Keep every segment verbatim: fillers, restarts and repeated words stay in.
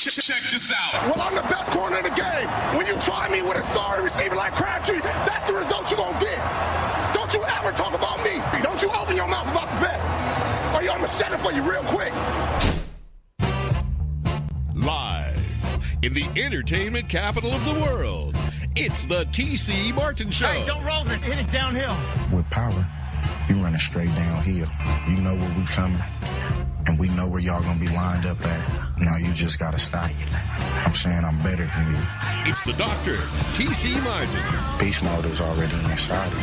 Check this out. Well, I'm the best corner in the game. When you try me with a sorry receiver like Crabtree, that's the result you're going to get. Don't you ever talk about me. Don't you open your mouth about the best. Or I'm going to shut it for you real quick. Live in the entertainment capital of the world, it's the T C. Martin Show. Hey, don't roll it. Hit it downhill. With power, you're running straight downhill. You know where we're coming. And we know where y'all gonna be lined up at. Now you just gotta stop. I'm saying I'm better than you. It's the doctor, T C. Martin. Beast mode is already inside of you.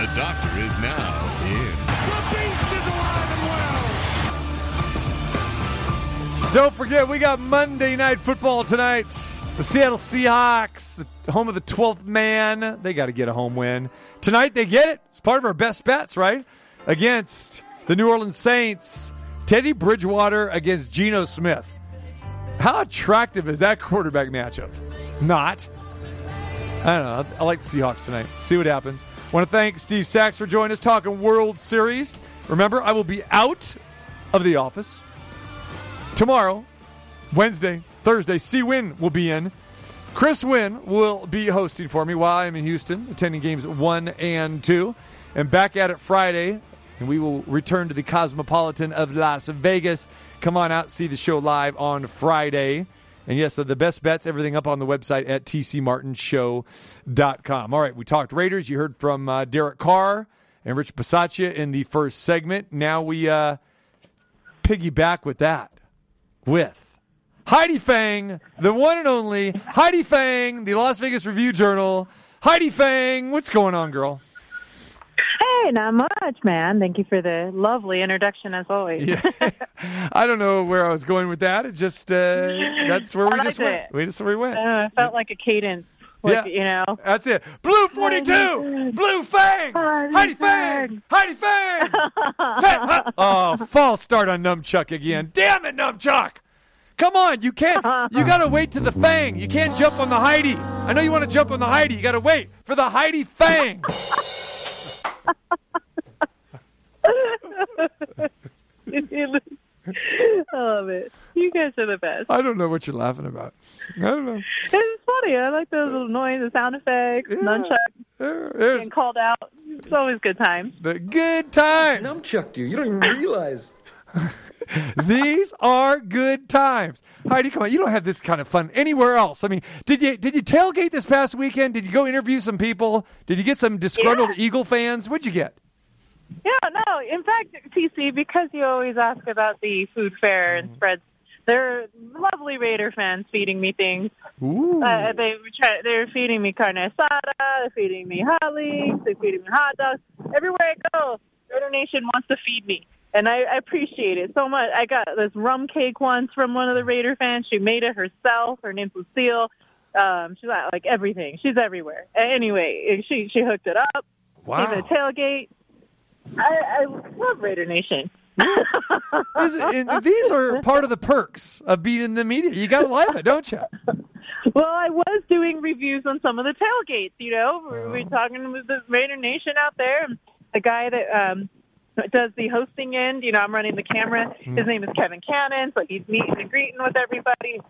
The doctor is now in. The beast is alive and well. Don't forget, we got Monday Night Football tonight. The Seattle Seahawks, the home of the twelfth man. They gotta get a home win. Tonight they get it. It's part of our best bets, right? Against the New Orleans Saints, Teddy Bridgewater against Geno Smith. How attractive is that quarterback matchup? Not. I don't know. I like the Seahawks tonight. See what happens. I want to thank Steve Sachs for joining us, talking World Series. Remember, I will be out of the office tomorrow, Wednesday, Thursday. C. Wynn will be in. Chris Wynn will be hosting for me while I'm in Houston, attending games one and two. And back at it Friday. And we will return to the Cosmopolitan of Las Vegas. Come on out, see the show live on Friday. And yes, the best bets, everything up on the website at T C Martin show dot com. All right, we talked Raiders. You heard from uh, Derek Carr and Rich Bisaccia in the first segment. Now we uh, piggyback with that with Heidi Fang, the one and only Heidi Fang, the Las Vegas Review-Journal. Heidi Fang, what's going on, girl? Hey, not much, man. Thank you for the lovely introduction, as always. Yeah. I don't know where I was going with that. It just, uh, that's where I we just it. went. We just where we went. Uh, it felt like a cadence, like, yeah. You know. That's it. Blue forty-two, Blue Fang, Heidi Fang, Heidi Fang. Oh, false start on Numchuck again. Damn it, Numchuck. Come on, you can't. You got to wait to the Fang. You can't jump on the Heidi. I know you want to jump on the Heidi. You got to wait for the Heidi Fang. I love it. You guys are the best. I don't know what you're laughing about. I don't know. It's funny. I like those little noise, the sound effects, yeah. Nunchuck there, getting called out. It's always good times. The good times. Numchucked you. You don't even realize. These are good times. Heidi, come on. You don't have this kind of fun anywhere else. I mean, did you did you tailgate this past weekend? Did you go interview some people? Did you get some disgruntled yeah. Eagle fans? What'd you get? Yeah, no. In fact, T C, because you always ask about the food fair and spreads, they're lovely Raider fans feeding me things. Ooh. Uh, they try, they're feeding me carne asada. They're feeding me hot leeks. They're feeding me hot dogs. Everywhere I go, Raider Nation wants to feed me. And I, I appreciate it so much. I got this rum cake once from one of the Raider fans. She made it herself. Her name's Lucille. Um, she's got, like, everything. She's everywhere. Anyway, she she hooked it up. Wow. Gave it a tailgate. I, I love Raider Nation. Yeah. Is it, and these are part of the perks of being in the media. You got to love it, don't you? Well, I was doing reviews on some of the tailgates, you know. Oh. We were talking with the Raider Nation out there. The guy that... Um, does the hosting end. You know, I'm running the camera. His name is Kevin Cannon, so he's meeting and greeting with everybody. We use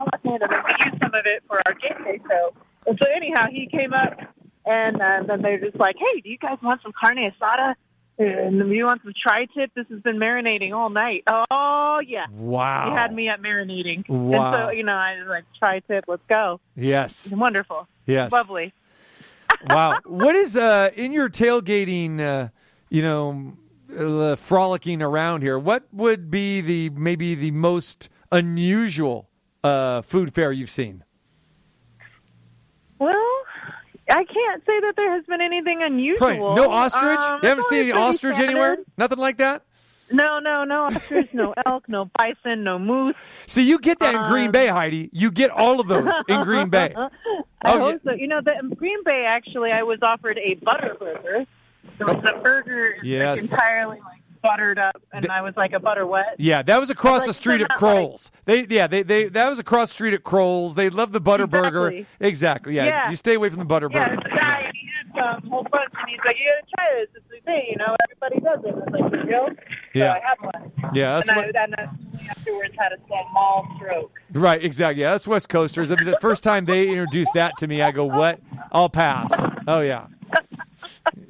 some of it for our game day show. And so anyhow, he came up, and uh, then they're just like, hey, do you guys want some carne asada? And do you want some tri-tip? This has been marinating all night. Oh, yeah. Wow. He had me at marinating. Wow. And so, you know, I was like, tri-tip, let's go. Yes. It's wonderful. Yes. Lovely. Wow. What is, uh, in your tailgating, uh, you know, Uh, frolicking around here, what would be the maybe the most unusual uh, food fair you've seen? Well, I can't say that there has been anything unusual. Probably. No ostrich? Um, you haven't seen any ostrich standard. Anywhere? Nothing like that? No, no, no ostrich, no elk, no bison, no moose. See, you get that um, in Green Bay, Heidi. You get all of those in Green Bay. I oh, hope yeah. so. You know, the, in Green Bay, actually, I was offered a butter burger. There was a burger yes. like entirely like buttered up, and the, I was like a butter wet. Yeah, that was across was, like, the street at Kroll's. Like, they, yeah, they, they, that was across the street at Kroll's. They love the butter exactly. burger. Exactly. Yeah, yeah, you stay away from the butter yeah, burger. Yeah, the guy, and he had some whole bunch, and he's like, you gotta try this. It's the thing, you know, everybody does it. I was like, you know, Yeah. So I had one. Yeah, that's and what... I, and I afterwards had a small stroke. Right, exactly. Yeah, that's West Coasters. I mean, the first time they introduced that to me, I go, what? I'll pass. Oh, yeah.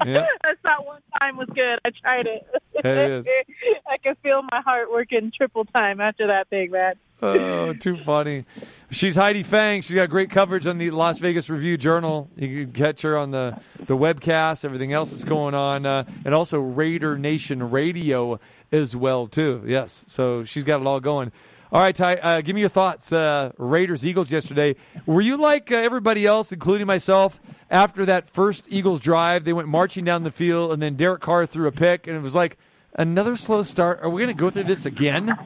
Yeah. That's not one time was good. I tried it. It is. I could feel my heart working triple time after that big match. Oh, too funny. She's Heidi Fang. She's got great coverage on the Las Vegas Review-Journal. You can catch her on the, the webcast, everything else that's going on, uh, and also Raider Nation Radio as well, too. Yes, so she's got it all going. All right, Ty, uh, give me your thoughts. Uh, Raiders-Eagles yesterday. Were you like uh, everybody else, including myself, after that first Eagles drive? They went marching down the field, and then Derek Carr threw a pick, and it was like, another slow start. Are we going to go through this again?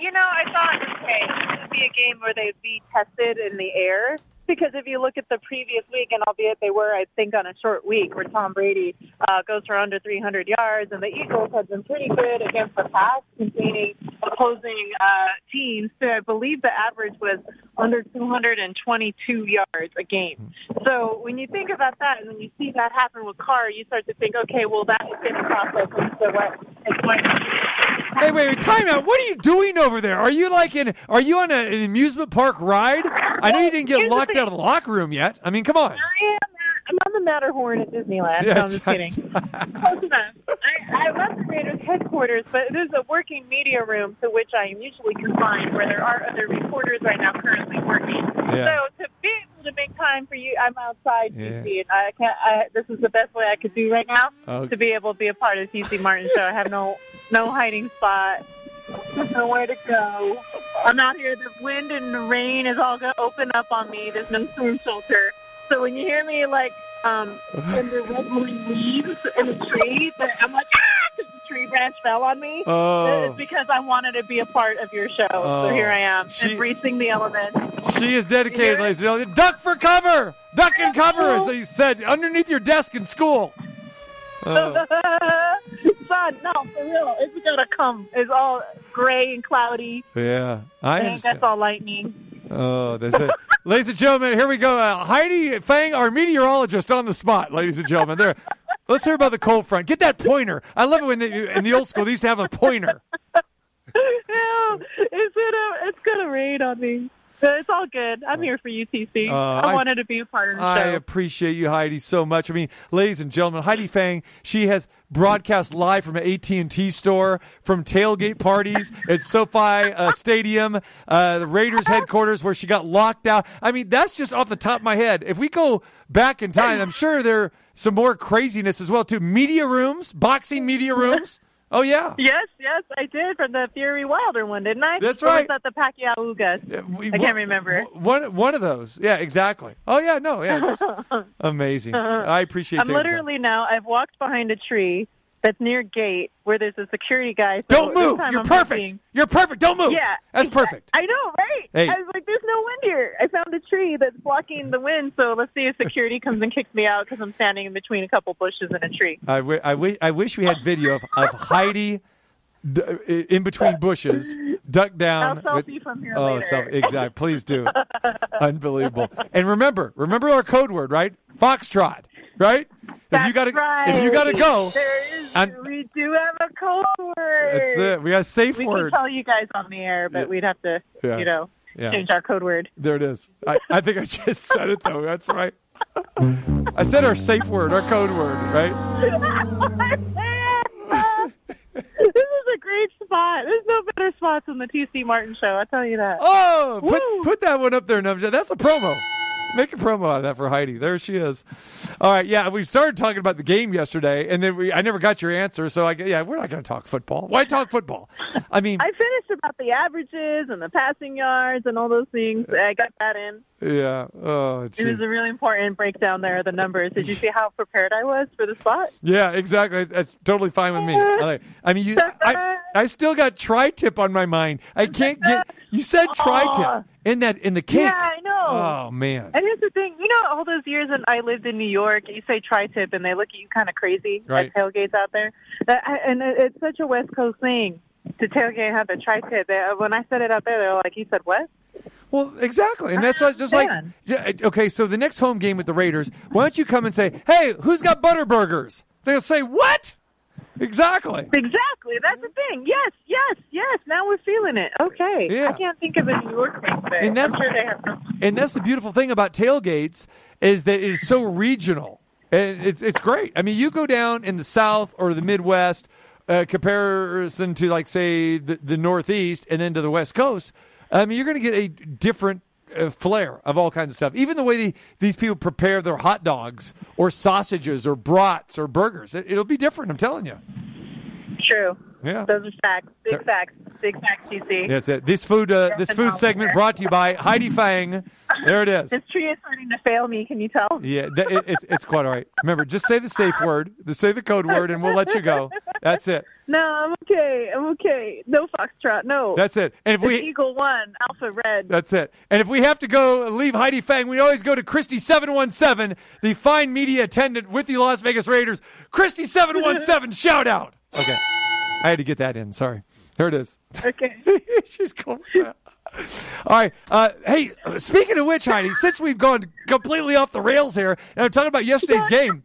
You know, I thought, okay, this would be a game where they'd be tested in the air, because if you look at the previous week, and albeit they were, I think, on a short week, where Tom Brady uh, goes for under three hundred yards, and the Eagles have been pretty good against the pass containing opposing uh, teams. So I believe the average was under two hundred twenty-two yards a game. So when you think about that, and when you see that happen with Carr, you start to think, okay, well, that is in the process into what it's going to be. Hey, wait, wait, time out. What are you doing over there? Are you like in, are you on a, an amusement park ride? I know you didn't get locked out of the locker room yet. I mean, come on. I am, I'm on the Matterhorn at Disneyland. Yes. No, I'm just kidding. Close enough. I, I love the Raiders headquarters, but there's a working media room to which I am usually confined, where there are other reporters right now currently working. Yeah. So to be able to make time for you, I'm outside, T C, yeah. and I can't. I, this is the best way I could do right now okay. to be able to be a part of T C. Martin's show. I have no. No hiding spot. There's nowhere to go. I'm out here. The wind and the rain is all going to open up on me. There's no storm shelter. So when you hear me, like, um, in the ruffling leaves in the tree, I'm like, ah, because the tree branch fell on me. Oh. It's because I wanted to be a part of your show. Oh. So here I am, she, embracing the elements. She is dedicated, ladies and gentlemen. Duck for cover! Duck and cover, as they said, underneath your desk in school. Oh. Son, no, for real. It's gonna come. It's all gray and cloudy. Yeah, I think that's all lightning. Oh, that's it. Ladies and gentlemen, here we go. Uh, Heidi Fang, our meteorologist, on the spot. Ladies and gentlemen, there. Let's hear about the cold front. Get that pointer. I love it when they, in the old school they used to have a pointer. Yeah, it's gonna it's gonna rain on me. It's all good. I'm here for you, T C. Uh, I, I wanted to be a part of the I show. I appreciate you, Heidi, so much. I mean, ladies and gentlemen, Heidi Fang, she has broadcast live from an A T and T store, from tailgate parties at SoFi uh, Stadium, uh, the Raiders headquarters where she got locked out. I mean, that's just off the top of my head. If we go back in time, I'm sure there are some more craziness as well, too. Media rooms, boxing media rooms. Oh, yeah. Yes, yes, I did, from the Fury Wilder one, didn't I? That's right. Or was that the Pacquiao Ugas? Yeah, we, I can't remember. One one of those. Yeah, exactly. Oh, yeah, no, yeah, it's amazing. I appreciate it. I'm literally now, I've walked behind a tree that's near a gate where there's a security guy. So don't move. You're I'm perfect. Thinking, You're perfect. Don't move. Yeah. That's perfect. I know, right? Hey. I was like, there's no wind here. I found a tree that's blocking the wind, so let's see if security comes and kicks me out because I'm standing in between a couple bushes and a tree. I, w- I, w- I wish we had video of, of Heidi d- in between bushes, ducked down. I'll selfie with, from here oh, later. Self- exactly. Please do. Unbelievable. And remember, remember our code word, right? Foxtrot. Right? That's if you gotta, right. If you gotta go, there is, I'm, we do have a code word. That's it. We got a safe we word. We can tell you guys on the air, but yeah. we'd have to, yeah. you know, yeah. change our code word. There it is. I, I think I just said it though. That's right. I said our safe word, our code word, right? This is a great spot. There's no better spots than the T C. Martin show. I tell you that. Oh, put, put that one up there, Numchuck. That's a promo. Make a promo out of that for Heidi. There she is. All right, yeah, we started talking about the game yesterday, and then we, I never got your answer, so I, yeah, we're not going to talk football. Why talk football? I mean, I finished about the averages and the passing yards and all those things. I got that in. Yeah. Oh, geez. It was a really important breakdown there, the numbers. Did you see how prepared I was for the spot? Yeah, exactly. That's totally fine with me. I mean, you, I, I still got tri-tip on my mind. I can't get – you said tri-tip. Oh. In that, in the cake. Yeah, I know. Oh, man. And here's the thing. You know, all those years that I lived in New York, you say tri-tip, and they look at you kind of crazy right. at tailgates out there. And it's such a West Coast thing to tailgate and have the tri-tip. When I said it out there, they were like, you said what? Well, exactly. And that's what, just like, okay, so the next home game with the Raiders, why don't you come and say, hey, who's got butter burgers? They'll say, what? Exactly. Exactly. That's the thing. Yes, yes, yes. Now we're feeling it. Okay. Yeah. I can't think of a New York thing today. And that's, I'm sure they have some. And that's the beautiful thing about tailgates is that it is so regional. And it's it's great. I mean, you go down in the South or the Midwest, uh, comparison to, like, say, the, the Northeast and then to the West Coast, I mean, you're going to get a different uh, flair of all kinds of stuff. Even the way the, these people prepare their hot dogs or sausages or brats or burgers, it, it'll be different, I'm telling you. True. Yeah. Those are facts. Big facts. Big facts, T C. That's it. This food, uh, this food segment there. Brought to you by Heidi Fang. There it is. This tree is starting to fail me. Can you tell? Yeah, that, it, it's it's quite all right. Remember, just say the safe word, just say the code word, and we'll let you go. That's it. No, I'm okay. I'm okay. No foxtrot. No. That's it. And if it's we Eagle One Alpha Red. That's it. And if we have to go leave Heidi Fang, we always go to Christy seven one seven, the fine media attendant with the Las Vegas Raiders. Christy seven one seven, shout out. Okay. I had to get that in. Sorry. There it is. Okay. She's cool. All right. Uh, hey, speaking of which, Heidi, since we've gone completely off the rails here, and I'm talking about yesterday's game,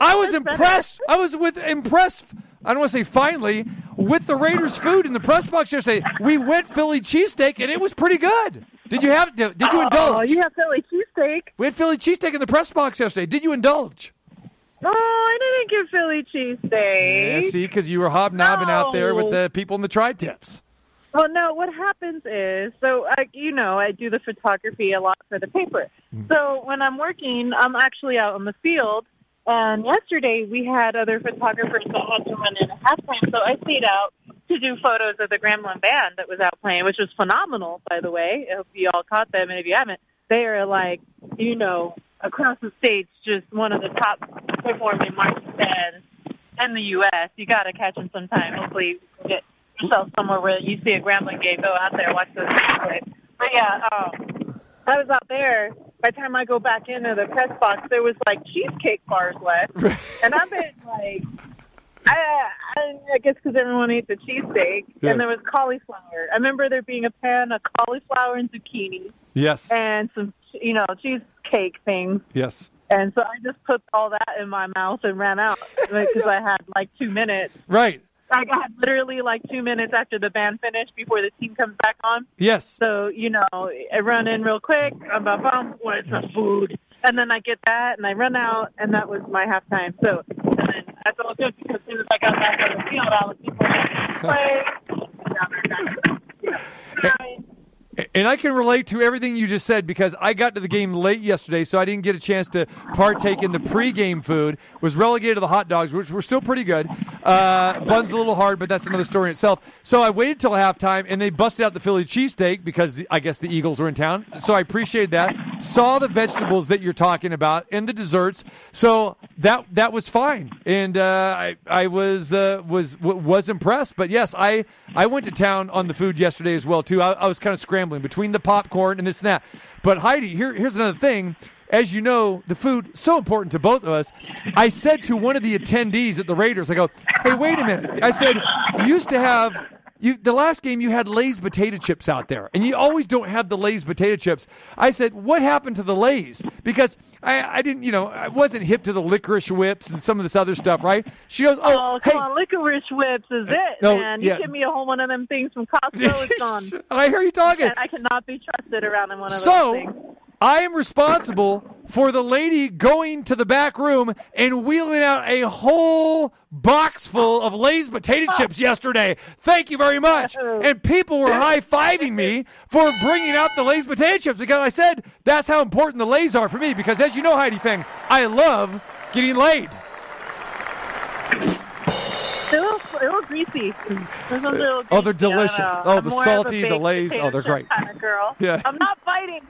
I was impressed. I was with impressed, I don't want to say finally, with the Raiders' food in the press box yesterday. We went Philly cheesesteak, and it was pretty good. Did you have? Did you oh, indulge? Oh, you had Philly cheesesteak. We had Philly cheesesteak in the press box yesterday. Did you indulge? Oh, I didn't get Philly cheesesteak. Yeah, see, because you were hobnobbing no. out there with the people in the tri-tips. Well, no, what happens is, so, I, you know, I do the photography a lot for the paper. Mm. So when I'm working, I'm actually out in the field. And yesterday we had other photographers that had to run in at halftime. So I stayed out to do photos of the Gremlin Band that was out playing, which was phenomenal, by the way. I hope you all caught them. And if you haven't, they are like, you know, across the states, just one of the top performing marching bands in the U S You got to catch them sometime. Hopefully, you can get yourself somewhere where you see a Gremlin game. Go out there, watch those play. But yeah, um, I was out there. By the time I go back into the press box, there was like cheesecake bars left, and I've been like, I, I, I guess because everyone ate the cheesesteak, yes. And there was cauliflower. I remember there being a pan of cauliflower and zucchini. Yes, and some, you know, cheese. Cake things. Yes. And so I just put all that in my mouth and ran out because I had like two minutes. Right. I got literally like two minutes after the band finished before the team comes back on. Yes. So, you know, I run in real quick. I'm about, where's the food? And then I get that and I run out and that was my halftime. So and then I felt good because as soon as I got back on the field, all the people were like, play. And I can relate to everything you just said because I got to the game late yesterday, so I didn't get a chance to partake in the pregame food. Was relegated to the hot dogs, which were still pretty good. Uh, buns a little hard, but that's another story in itself. So I waited till halftime, and they busted out the Philly cheesesteak because the, I guess the Eagles were in town. So I appreciated that. Saw the vegetables that you're talking about and the desserts. So that that was fine, and uh, I I was uh, was w- was impressed. But yes, I I went to town on the food yesterday as well too. I, I was kind of scrambling between the popcorn and this and that. But Heidi, here, here's another thing. As you know, the food, so important to both of us. I said to one of the attendees at the Raiders, I go, hey, wait a minute. I said, you used to have, you, the last game you had Lay's potato chips out there, and you always don't have the Lay's potato chips. I said, what happened to the Lay's? Because I, I didn't, you know, I wasn't hip to the licorice whips and some of this other stuff, right? She goes, oh, oh come hey. on, licorice whips is it, no, man. You yeah. give me a whole one of them things from Costco, it's gone. I hear you talking. And I cannot be trusted around in one of so, those things. So, I am responsible for the lady going to the back room and wheeling out a whole box full of Lay's potato chips yesterday. Thank you very much. And people were high-fiving me for bringing out the Lay's potato chips because I said that's how important the Lay's are for me because, as you know, Heidi Fang, I love getting laid. They're a little, a little greasy. They're a little greasy. Oh, they're delicious. Oh, the salty, the Lay's. Oh, they're great. Kind of girl. Yeah. I'm not fighting.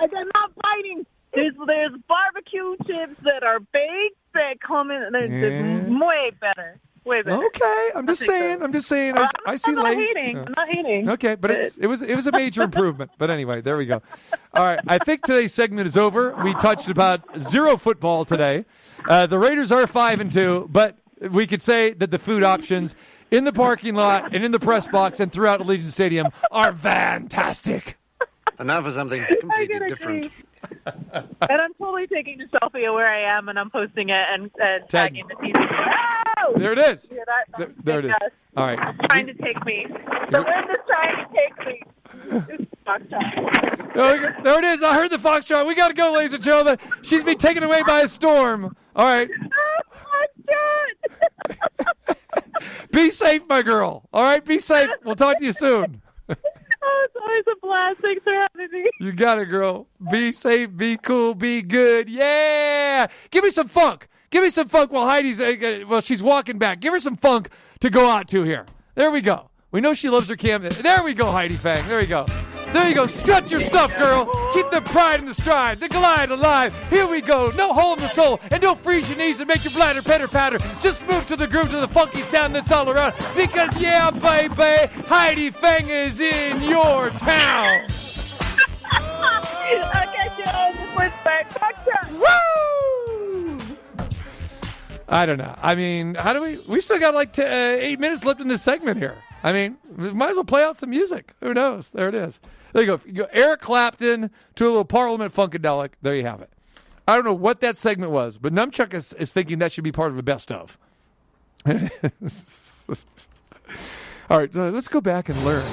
I'm not fighting. There's, there's barbecue chips that are baked that come in. They're, they're way better. Way better. Okay, I'm just saying. So. I'm just saying. I, I see Lay's. I'm not hating. I'm not hating. Okay, but it's, it was it was a major improvement. But anyway, there we go. All right, I think today's segment is over. We touched about zero football today. Uh, the Raiders are five and two, but we could say that the food options in the parking lot and in the press box and throughout Allegiant Stadium are fantastic. And now for something completely different. And I'm totally taking a selfie of where I am, and I'm posting it and, and tagging the T V. Oh! There it is. Yeah, that, there there it is. Us. All right. It's trying to take me. The wind is trying to take me. It's foxtrot. There, there it is. I heard the foxtrot. We got to go, ladies and gentlemen. She's been taken away by a storm. All right. Oh, my God. Be safe, my girl. All right. Be safe. We'll talk to you soon. Oh, it's always a blast. Thanks for having me. You got it, girl. Be safe, be cool, be good. Yeah. Give me some funk. Give me some funk while Heidi's, uh, well, she's walking back. Give her some funk to go out to here. There we go. We know she loves her Camden. There we go, Heidi Fang. There we go. There you go. Strut your stuff, girl. Keep the pride in the stride, the glide alive. Here we go. No hole in the soul, and don't freeze your knees and make your bladder pitter-patter. Just move to the groove, to the funky sound that's all around. Because, yeah, baby, Heidi Fang is in your town. I'll get you on the footback. Woo! I don't know. I mean, how do we? We still got like t- uh, eight minutes left in this segment here. I mean, we might as well play out some music. Who knows? There it is. There you go. You go Eric Clapton to a little Parliament Funkadelic. There you have it. I don't know what that segment was, but Numchuck is, is thinking that should be part of the best of. All right, so let's go back and learn.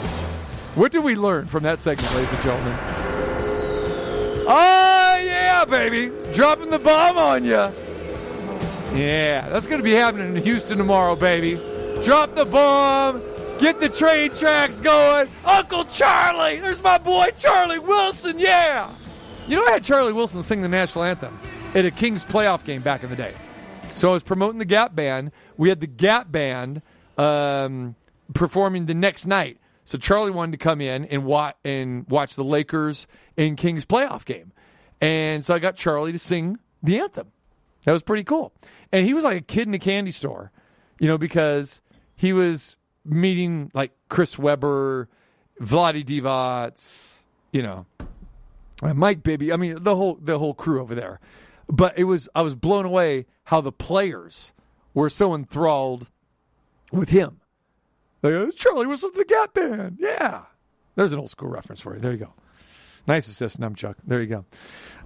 What did we learn from that segment, ladies and gentlemen? Oh, yeah, baby. Dropping the bomb on you. Yeah, that's going to be happening in Houston tomorrow, baby. Drop the bomb. Get the train tracks going. Uncle Charlie. There's my boy, Charlie Wilson. Yeah. You know, I had Charlie Wilson sing the national anthem at a Kings playoff game back in the day. So I was promoting the Gap Band. We had the Gap Band um, performing the next night. So Charlie wanted to come in and watch, and watch the Lakers and Kings playoff game. And so I got Charlie to sing the anthem. That was pretty cool. And he was like a kid in a candy store, you know, because he was meeting like Chris Webber, Vlade Divac, you know, Mike Bibby. I mean, the whole the whole crew over there. But it was I was blown away how the players were so enthralled with him. Like, Charlie was with the Gap Band. Yeah. There's an old school reference for you. There you go. Nice assist, Numchuck. There you go.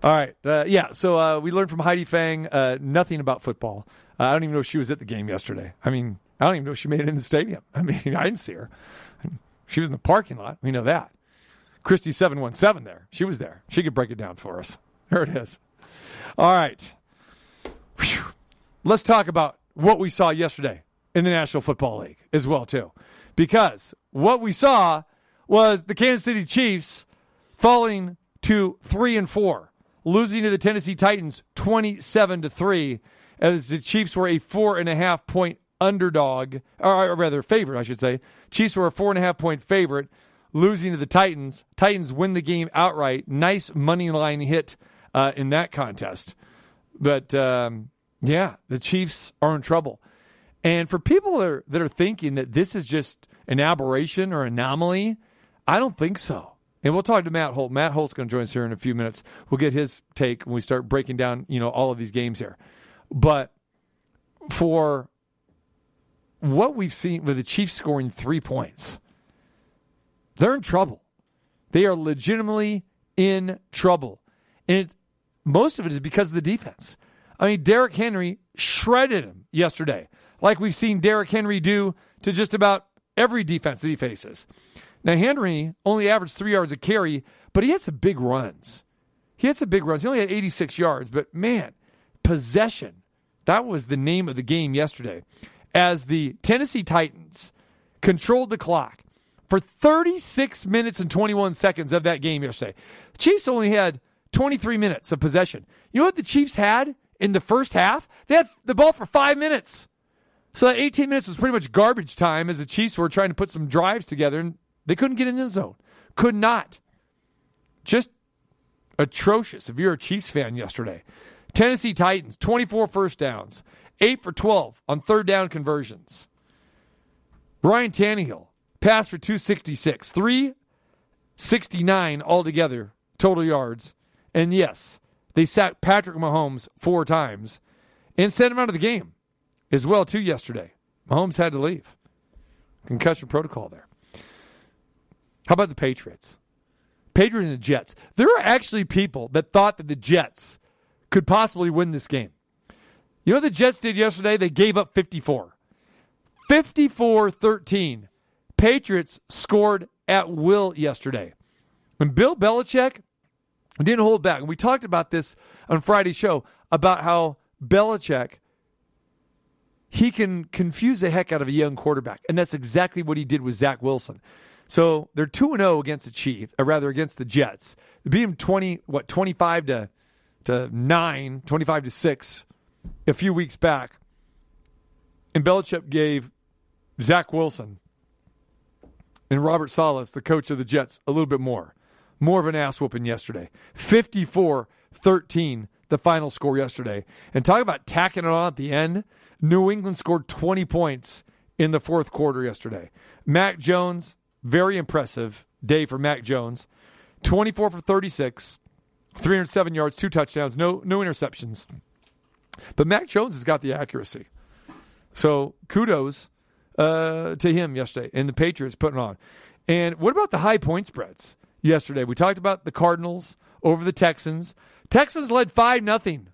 All right. Uh, yeah, so uh, we learned from Heidi Fang uh, nothing about football. Uh, I don't even know if she was at the game yesterday. I mean, I don't even know if she made it in the stadium. I mean, I didn't see her. She was in the parking lot. We know that. Christy seven one seven there. She was there. She could break it down for us. There it is. All right. Whew. Let's talk about what we saw yesterday in the National Football League as well, too. Because what we saw was the Kansas City Chiefs falling to three and four, losing to the Tennessee Titans twenty-seven to three, as the Chiefs were a four and a half point underdog, or rather favorite, I should say. Chiefs were a four and a half point favorite, losing to the Titans. Titans win the game outright. Nice money line hit uh, in that contest. But um, yeah, the Chiefs are in trouble. And for people that are, that are thinking that this is just an aberration or anomaly, I don't think so. And we'll talk to Matt Holt. Matt Holt's going to join us here in a few minutes. We'll get his take when we start breaking down, you know, all of these games here. But for what we've seen with the Chiefs scoring three points, they're in trouble. They are legitimately in trouble. And it, most of it is because of the defense. I mean, Derrick Henry shredded him yesterday, like we've seen Derrick Henry do to just about every defense that he faces. Now, Henry only averaged three yards a carry, but he had some big runs. He had some big runs. He only had eighty-six yards, but man, possession. That was the name of the game yesterday, as the Tennessee Titans controlled the clock for thirty-six minutes and twenty-one seconds of that game yesterday. The Chiefs only had twenty-three minutes of possession. You know what the Chiefs had in the first half? They had the ball for five minutes. So that eighteen minutes was pretty much garbage time, as the Chiefs were trying to put some drives together, and they couldn't get in the zone. Could not. Just atrocious if you're a Chiefs fan yesterday. Tennessee Titans, twenty-four first downs. eight for twelve on third down conversions. Ryan Tannehill passed for two sixty-six, three sixty-nine altogether total yards. And yes, they sacked Patrick Mahomes four times and sent him out of the game as well too yesterday. Mahomes had to leave. Concussion protocol there. How about the Patriots? Patriots and Jets. There are actually people that thought that the Jets could possibly win this game. You know what the Jets did yesterday? They gave up fifty-four. fifty-four thirteen. Patriots scored at will yesterday. And Bill Belichick didn't hold back. And we talked about this on Friday's show about how Belichick, he can confuse the heck out of a young quarterback. And that's exactly what he did with Zach Wilson. So they're two and oh against the Chiefs, or rather against the Jets. They beat him twenty, what, twenty-five to, to nine, twenty-five to six a few weeks back. And Belichick gave Zach Wilson and Robert Salas, the coach of the Jets, a little bit more. More of an ass whooping yesterday. fifty-four thirteen, the final score yesterday. And talk about tacking it on at the end. New England scored twenty points in the fourth quarter yesterday. Mac Jones, very impressive day for Mac Jones. twenty-four for thirty-six, three hundred seven yards, two touchdowns, no, no interceptions. But Mac Jones has got the accuracy. So kudos uh, to him yesterday, and the Patriots putting on. And what about the high point spreads yesterday? We talked about the Cardinals over the Texans. Texans led five nothing.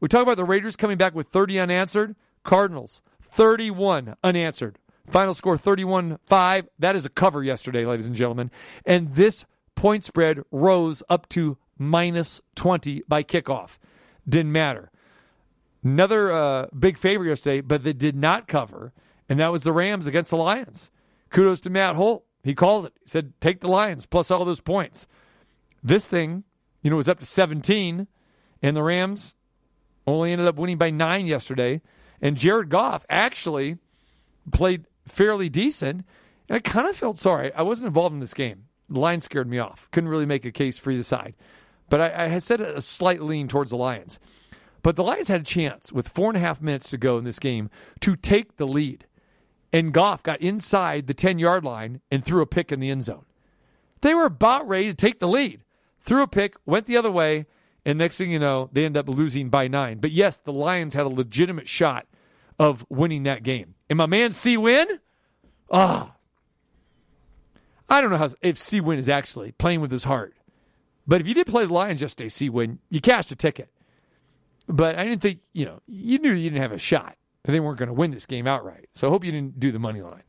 We talked about the Raiders coming back with thirty unanswered. Cardinals, thirty-one unanswered. Final score, thirty-one five. That is a cover yesterday, ladies and gentlemen. And this point spread rose up to minus twenty by kickoff. Didn't matter. Another uh, big favorite yesterday, but they did not cover, and that was the Rams against the Lions. Kudos to Matt Holt. He called it. He said, take the Lions, plus all those points. This thing, you know, was up to seventeen, and the Rams only ended up winning by nine yesterday. And Jared Goff actually played fairly decent, and I kind of felt sorry. I wasn't involved in this game. The Lions scared me off. Couldn't really make a case for either side. But I, I had said a slight lean towards the Lions. But the Lions had a chance with four and a half minutes to go in this game to take the lead. And Goff got inside the ten-yard line and threw a pick in the end zone. They were about ready to take the lead. Threw a pick, went the other way, and next thing you know, they end up losing by nine. But yes, the Lions had a legitimate shot of winning that game. And my man C. Wynn, ah, oh, I don't know how if C. Wynn is actually playing with his heart. But if you did play the Lions yesterday, C. Wynn, you cashed a ticket. But I didn't think, you know, you knew you didn't have a shot. They weren't going to win this game outright. So I hope you didn't do the money line.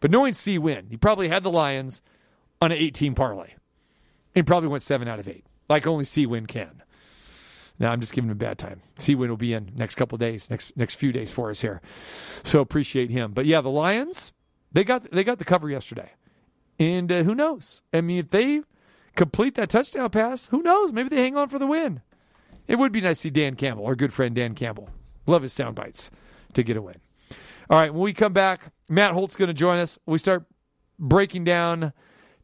But knowing C. Wynn, he probably had the Lions on an eighteen parlay. And probably went seven out of eight, like only C. Wynn can. Now I'm just giving him a bad time. C. Wynn will be in next couple of days, next next few days for us here. So appreciate him. But yeah, the Lions, they got they got the cover yesterday. And uh, who knows? I mean, if they complete that touchdown pass, who knows? Maybe they hang on for the win. It would be nice to see Dan Campbell, our good friend Dan Campbell. Love his sound bites to get a win. All right, when we come back, Matt Holt's going to join us. We start breaking down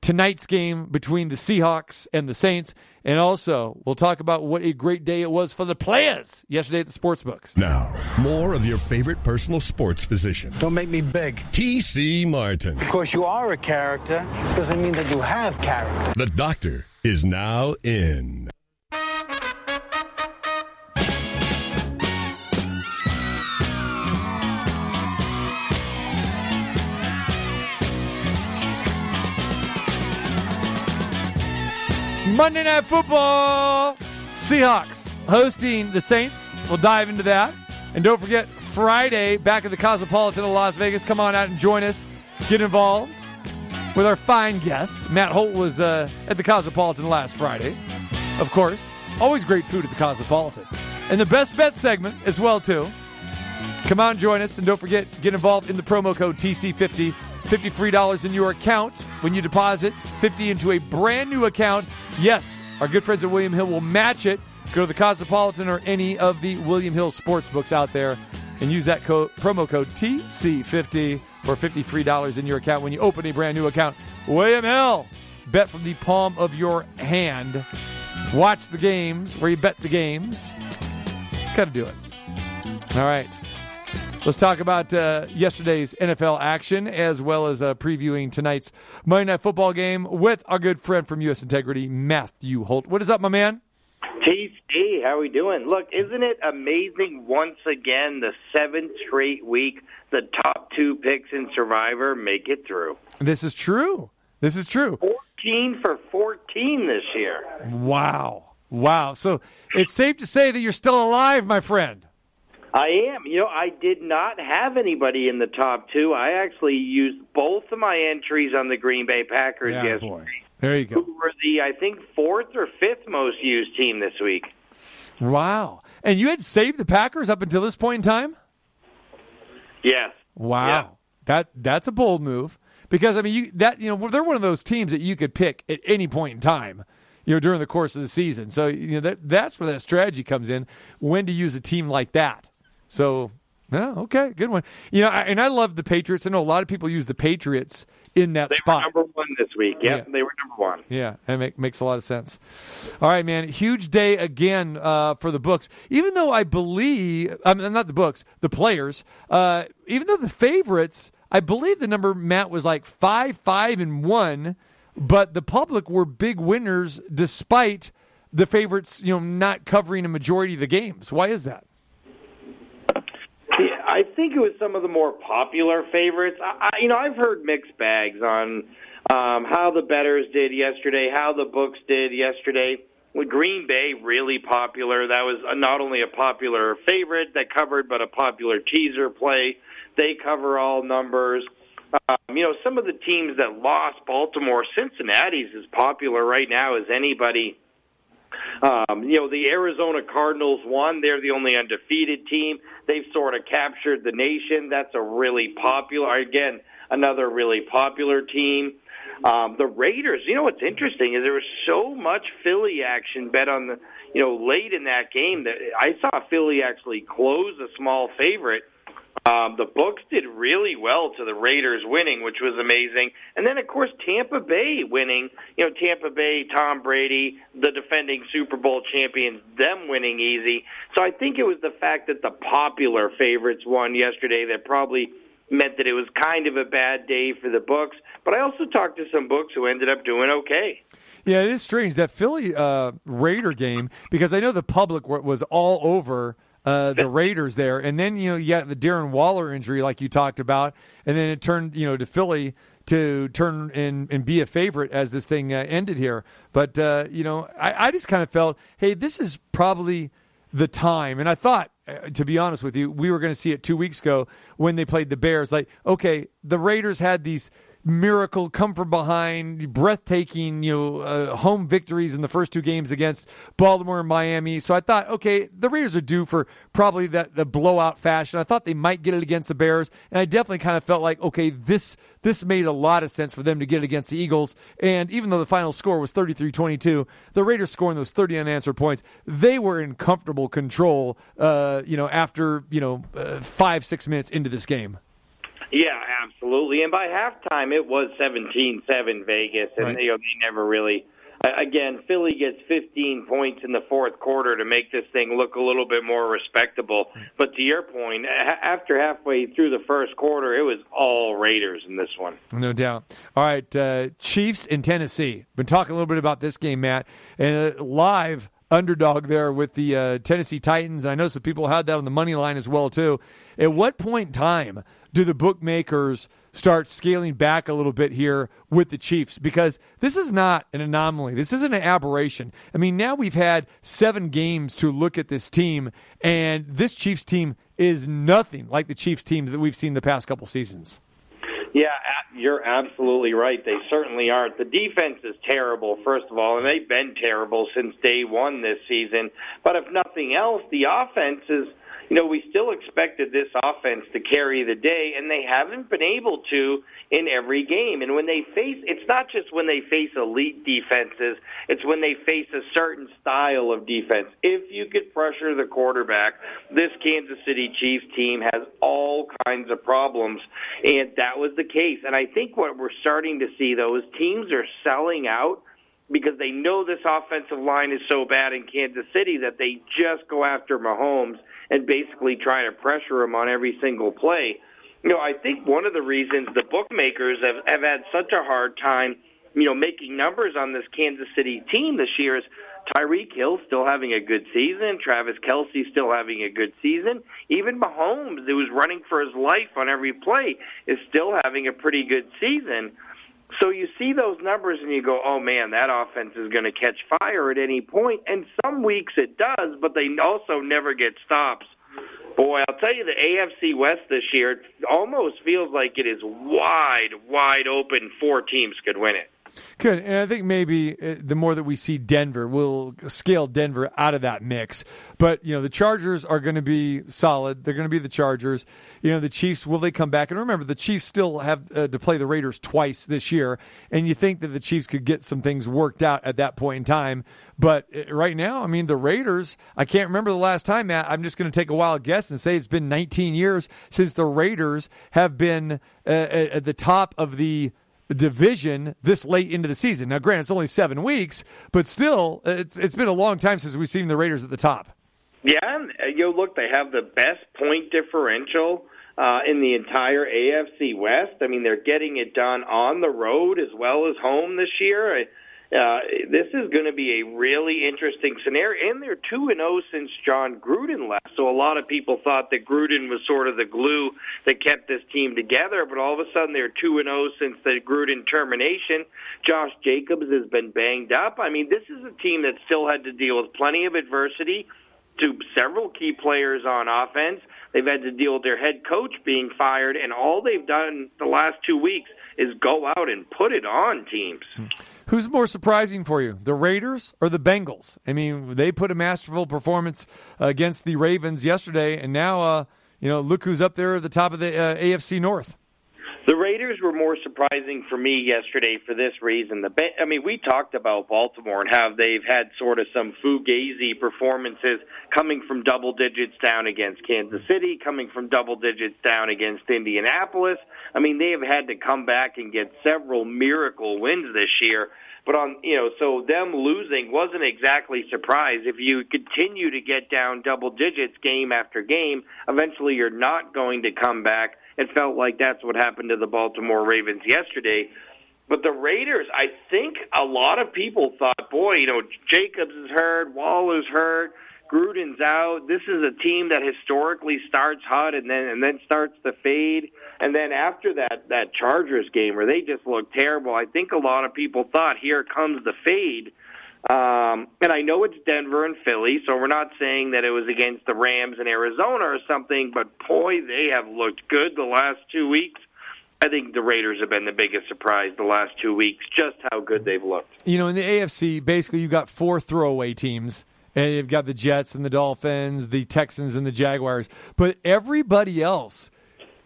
tonight's game between the Seahawks and the Saints. And also, we'll talk about what a great day it was for the players yesterday at the sportsbooks. Now, more of your favorite personal sports physician. Don't make me beg. T C. Martin. Of course, you are a character. Doesn't mean that you have character. The doctor is now in. Monday Night Football, Seahawks hosting the Saints. We'll dive into that. And don't forget, Friday, back at the Cosmopolitan of Las Vegas. Come on out and join us. Get involved with our fine guests. Matt Holt was uh, at the Cosmopolitan last Friday, of course. Always great food at the Cosmopolitan. And the Best Bet segment as well, too. Come on, join us. And don't forget, get involved in the promo code T C fifty. fifty free dollars in your account when you deposit fifty into a brand new account. Yes, our good friends at William Hill will match it. Go to the Cosmopolitan or any of the William Hill sports books out there and use that co- promo code T C fifty for fifty free dollars in your account when you open a brand new account. William Hill, bet from the palm of your hand. Watch the games where you bet the games. Gotta do it. All right. Let's talk about uh, yesterday's N F L action as well as uh, previewing tonight's Monday Night Football game with our good friend from U S. Integrity, Matthew Holt. What is up, my man? T C, how are we doing? Look, isn't it amazing once again the seventh straight week the top two picks in Survivor make it through? This is true. This is true. Four sixteen for fourteen this year. Wow. Wow. So it's safe to say that you're still alive, my friend. I am. You know, I did not have anybody in the top two. I actually used both of my entries on the Green Bay Packers yeah, yesterday. Boy. There you go. Who were the, I think, fourth or fifth most used team this week. Wow. And you had saved the Packers up until this point in time? Yes. Wow. Yeah. That That's a bold move. Because, I mean, you that you know they're one of those teams that you could pick at any point in time, you know, during the course of the season. So, you know, that that's where that strategy comes in, when to use a team like that. So, yeah, okay, good one. You know, I, and I love the Patriots. I know a lot of people use the Patriots in that they spot. They were number one this week. Yep, yeah, they were number one. Yeah, that make, makes a lot of sense. All right, man, huge day again uh, for the books. Even though I believe, I mean, not the books, the players, uh, even though the favorites, I believe the number, Matt, was like five, five, and one, but the public were big winners despite the favorites, you know, not covering a majority of the games. Why is that? Yeah, I think it was some of the more popular favorites. I, you know, I've heard mixed bags on um, how the bettors did yesterday, how the books did yesterday. With Green Bay, really popular. That was not only a popular favorite that covered, but a popular teaser play. They cover all numbers. Um, you know, some of the teams that lost, Baltimore, Cincinnati's as popular right now as anybody. Um, you know, the Arizona Cardinals won. They're the only undefeated team. They've sort of captured the nation. That's a really popular, again, another really popular team. Um, the Raiders, you know what's interesting is there was so much Philly action bet on the, you know, late in that game that I saw Philly actually close a small favorite. Um, the books did really well to the Raiders winning, which was amazing. And then, of course, Tampa Bay winning. You know, Tampa Bay, Tom Brady, the defending Super Bowl champions, them winning easy. So I think it was the fact that the popular favorites won yesterday that probably meant that it was kind of a bad day for the books. But I also talked to some books who ended up doing okay. Yeah, it is strange, that Philly uh, Raider game, because I know the public was all over Uh, the Raiders there, and then you know you got the Darren Waller injury, like you talked about, and then it turned you know to Philly to turn and and be a favorite as this thing uh, ended here. But uh, you know, I, I just kind of felt, hey, this is probably the time, and I thought, uh, to be honest with you, we were going to see it two weeks ago when they played the Bears. Like, okay, the Raiders had these miracle, come from behind, breathtaking, you know, uh, home victories in the first two games against Baltimore and Miami. So I thought, okay, the Raiders are due for probably that the blowout fashion. I thought they might get it against the Bears, and I definitely kind of felt like, okay, this this made a lot of sense for them to get it against the Eagles. And even though the final score was thirty-three twenty-two, the Raiders scoring those thirty unanswered points, they were in comfortable control, uh, you know, after, you know, uh, five, six minutes into this game. Yeah, absolutely. And by halftime, it was seventeen seven Vegas, and right. they, you know, they never really – again, Philly gets fifteen points in the fourth quarter to make this thing look a little bit more respectable. But to your point, after halfway through the first quarter, it was all Raiders in this one. No doubt. All right, uh, Chiefs in Tennessee. Been talking a little bit about this game, Matt, and uh, live underdog there with the uh, Tennessee Titans. And I know some people had that on the money line as well, too. At what point in time – do the bookmakers start scaling back a little bit here with the Chiefs? Because this is not an anomaly. This isn't an aberration. I mean, now we've had seven games to look at this team, and this Chiefs team is nothing like the Chiefs teams that we've seen the past couple seasons. Yeah, you're absolutely right. They certainly aren't. The defense is terrible, first of all, and they've been terrible since day one this season. But if nothing else, the offense is... You know, we still expected this offense to carry the day, and they haven't been able to in every game. And when they face, it's not just when they face elite defenses, it's when they face a certain style of defense. If you could pressure the quarterback, this Kansas City Chiefs team has all kinds of problems, and that was the case. And I think what we're starting to see, though, is teams are selling out because they know this offensive line is so bad in Kansas City that they just go after Mahomes and basically try to pressure him on every single play. You know, I think one of the reasons the bookmakers have, have had such a hard time, you know, making numbers on this Kansas City team this year is Tyreek Hill still having a good season, Travis Kelce still having a good season, even Mahomes, who was running for his life on every play, is still having a pretty good season. So you see those numbers and you go, oh, man, that offense is going to catch fire at any point. And some weeks it does, but they also never get stops. Boy, I'll tell you, the A F C West this year, it almost feels like it is wide, wide open. Four teams could win it. Good, and I think maybe the more that we see Denver, we'll scale Denver out of that mix. But, you know, the Chargers are going to be solid. They're going to be the Chargers. You know, the Chiefs, will they come back? And remember, the Chiefs still have uh, to play the Raiders twice this year, and you think that the Chiefs could get some things worked out at that point in time. But right now, I mean, the Raiders, I can't remember the last time, Matt. I'm just going to take a wild guess and say it's been nineteen years since the Raiders have been uh, at the top of the division this late into the season. Now, granted, it's only seven weeks, but still, it's it's been a long time since we've seen the Raiders at the top. Yeah, and you know, look, they have the best point differential uh, in the entire A F C West. I mean, they're getting it done on the road as well as home this year. Uh, this is going to be a really interesting scenario, and they're two and oh since John Gruden left, so a lot of people thought that Gruden was sort of the glue that kept this team together, but all of a sudden they're two and oh since the Gruden termination. Josh Jacobs has been banged up. I mean, this is a team that still had to deal with plenty of adversity to several key players on offense. They've had to deal with their head coach being fired, and all they've done the last two weeks is go out and put it on teams. Hmm. Who's more surprising for you, the Raiders or the Bengals? I mean, they put a masterful performance against the Ravens yesterday, and now, uh, you know, look who's up there at the top of the uh, A F C North. The Raiders were more surprising for me yesterday for this reason. The ba- I mean, we talked about Baltimore and how they've had sort of some fugazi performances, coming from double digits down against Kansas City, coming from double digits down against Indianapolis. I mean, they have had to come back and get several miracle wins this year. But on, you know, so them losing wasn't exactly surprise. If you continue to get down double digits game after game, eventually you're not going to come back. It felt like that's what happened to the Baltimore Ravens yesterday. But the Raiders, I think a lot of people thought, boy, you know, Jacobs is hurt, Waller's hurt, Gruden's out. This is a team that historically starts hot and then and then starts to fade. And then after that, that Chargers game where they just looked terrible, I think a lot of people thought, here comes the fade. Um, and I know it's Denver and Philly, so we're not saying that it was against the Rams and Arizona or something, but, boy, they have looked good the last two weeks. I think the Raiders have been the biggest surprise the last two weeks, just how good they've looked. You know, in the A F C, basically you've got four throwaway teams, and you've got the Jets and the Dolphins, the Texans and the Jaguars, but everybody else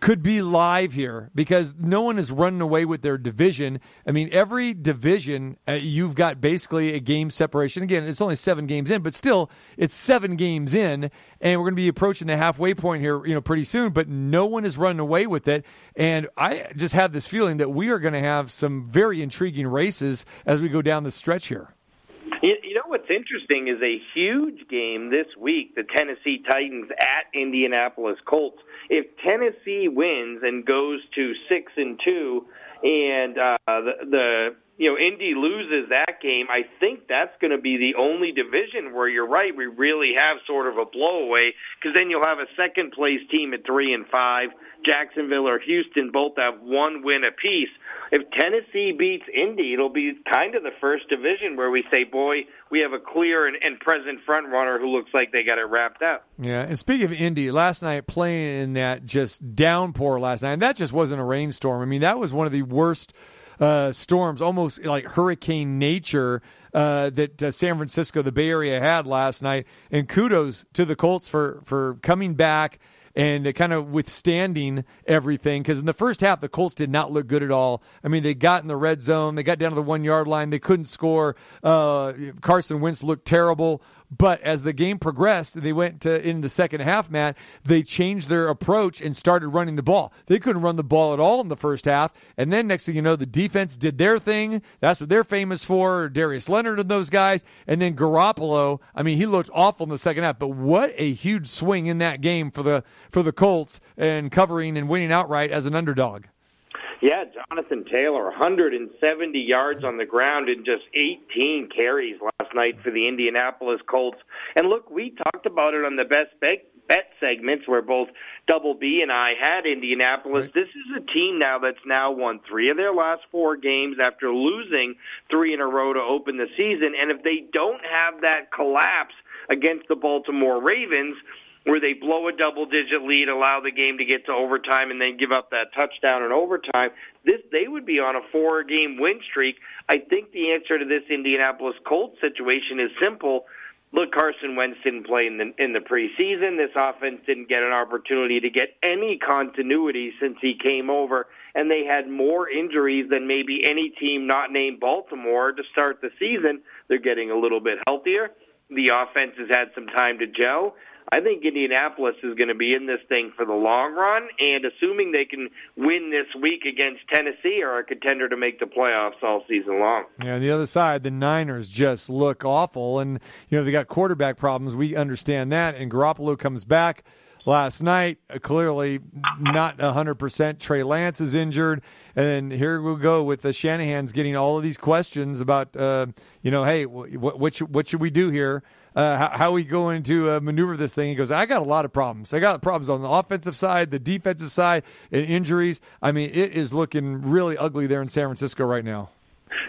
could be live here because no one is running away with their division. I mean, every division, uh, you've got basically a game separation. Again, it's only seven games in, but still, it's seven games in, and we're going to be approaching the halfway point here, you know, pretty soon, but no one is running away with it. And I just have this feeling that we are going to have some very intriguing races as we go down the stretch here. You know what's interesting is a huge game this week, the Tennessee Titans at Indianapolis Colts. If Tennessee wins and goes to six and two, and uh, the, the you know Indy loses that game, I think that's going to be the only division where you're right. We really have sort of a blowaway, because then you'll have a second place team at three and five. Jacksonville or Houston both have one win apiece. If Tennessee beats Indy, it'll be kind of the first division where we say, boy, we have a clear and, and present front runner who looks like they got it wrapped up. Yeah, and speaking of Indy, last night playing in that just downpour last night, and that just wasn't a rainstorm. I mean, that was one of the worst uh, storms, almost like hurricane nature, Uh, that uh, San Francisco, the Bay Area, had last night. And kudos to the Colts for, for coming back and kind of withstanding everything, because in the first half, the Colts did not look good at all. I mean, they got in the red zone. They got down to the one-yard line. They couldn't score. Uh, Carson Wentz looked terrible. But as the game progressed, they went to, in the second half, Matt, they changed their approach and started running the ball. They couldn't run the ball at all in the first half. And then next thing you know, the defense did their thing. That's what they're famous for, Darius Leonard and those guys. And then Garoppolo, I mean, he looked awful in the second half. But what a huge swing in that game for the for the Colts, and covering and winning outright as an underdog. Yeah, Jonathan Taylor, one hundred seventy yards on the ground and just eighteen carries last night for the Indianapolis Colts. And look, we talked about it on the Best Bet bet segments where both Double B and I had Indianapolis. Right. This is a team now that's now won three of their last four games after losing three in a row to open the season. And if they don't have that collapse against the Baltimore Ravens, where they blow a double-digit lead, allow the game to get to overtime, and then give up that touchdown in overtime, this they would be on a four-game win streak. I think the answer to this Indianapolis Colts situation is simple. Look, Carson Wentz didn't play in the, in the preseason. This offense didn't get an opportunity to get any continuity since he came over, and they had more injuries than maybe any team not named Baltimore to start the season. They're getting a little bit healthier. The offense has had some time to gel. I think Indianapolis is going to be in this thing for the long run, and assuming they can win this week against Tennessee, are a contender to make the playoffs all season long. Yeah, on the other side, the Niners just look awful, and you know they got quarterback problems. We understand that, and Garoppolo comes back last night, uh, clearly not one hundred percent. Trey Lance is injured, and then here we go with the Shanahan's getting all of these questions about, uh, you know, hey, w- w- what should, what should we do here? Uh, how, how are we going to uh, maneuver this thing? He goes, I got a lot of problems. I got problems on the offensive side, the defensive side, and injuries. I mean, it is looking really ugly there in San Francisco right now.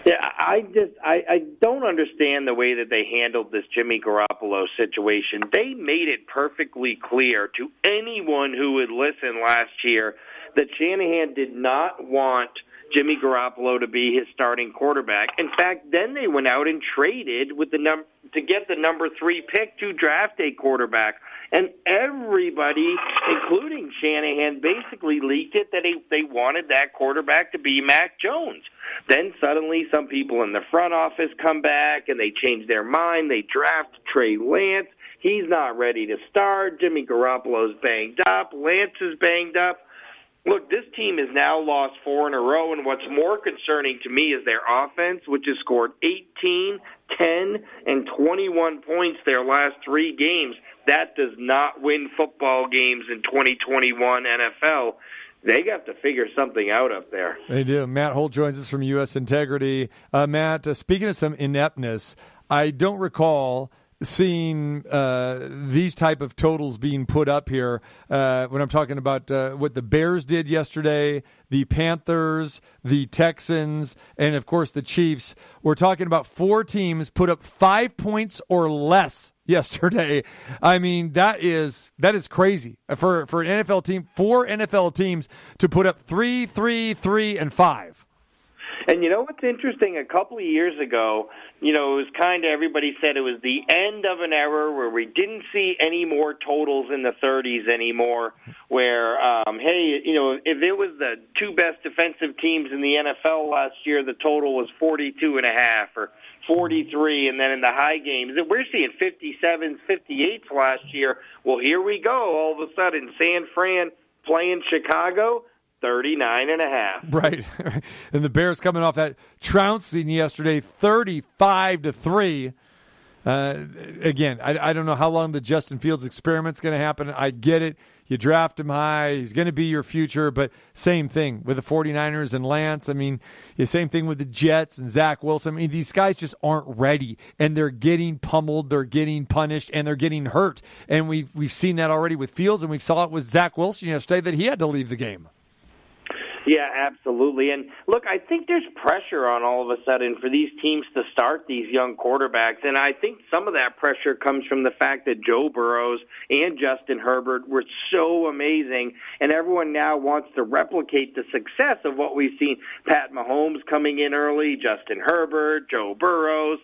Yeah, I just I, I don't understand the way that they handled this Jimmy Garoppolo situation. They made it perfectly clear to anyone who would listen last year that Shanahan did not want Jimmy Garoppolo to be his starting quarterback. In fact, then they went out and traded with the num- to get the number three pick to draft a quarterback. And everybody, including Shanahan, basically leaked it that they wanted that quarterback to be Mac Jones. Then suddenly some people in the front office come back and they change their mind. They draft Trey Lance. He's not ready to start. Jimmy Garoppolo's banged up. Lance is banged up. Look, this team has now lost four in a row, and what's more concerning to me is their offense, which has scored eighteen, ten, and twenty-one points their last three games. That does not win football games in twenty twenty-one N F L. They got to figure something out up there. They do. Matt Holt joins us from U S. Integrity. Uh, Matt, uh, speaking of some ineptness, I don't recall seeing uh, these type of totals being put up here uh, when I'm talking about uh, what the Bears did yesterday, the Panthers, the Texans, and, of course, the Chiefs. We're talking about four teams put up five points or less yesterday. I mean, that is that is crazy. For, for an N F L team, four N F L teams to put up three, three, three, and five. And you know what's interesting? A couple of years ago, you know, it was kind of everybody said it was the end of an era where we didn't see any more totals in the thirties anymore, where, um, hey, you know, if it was the two best defensive teams in the N F L last year, the total was forty-two and a half or forty-three, and then in the high games, we're seeing fifty-sevens, fifty-eights last year. Well, here we go. All of a sudden, San Fran playing Chicago, thirty-nine and a half. Right. And the Bears coming off that trouncing yesterday, thirty-five to three. Uh, again, I, I don't know how long the Justin Fields experiment's going to happen. I get it. You draft him high. He's going to be your future. But same thing with the 49ers and Lance. I mean, the same thing with the Jets and Zach Wilson. I mean, these guys just aren't ready, and they're getting pummeled, they're getting punished, and they're getting hurt. And we've, we've seen that already with Fields, and we saw it with Zach Wilson yesterday that he had to leave the game. Yeah, absolutely. And, look, I think there's pressure on all of a sudden for these teams to start these young quarterbacks, and I think some of that pressure comes from the fact that Joe Burrows and Justin Herbert were so amazing, and everyone now wants to replicate the success of what we've seen. Pat Mahomes coming in early, Justin Herbert, Joe Burrows.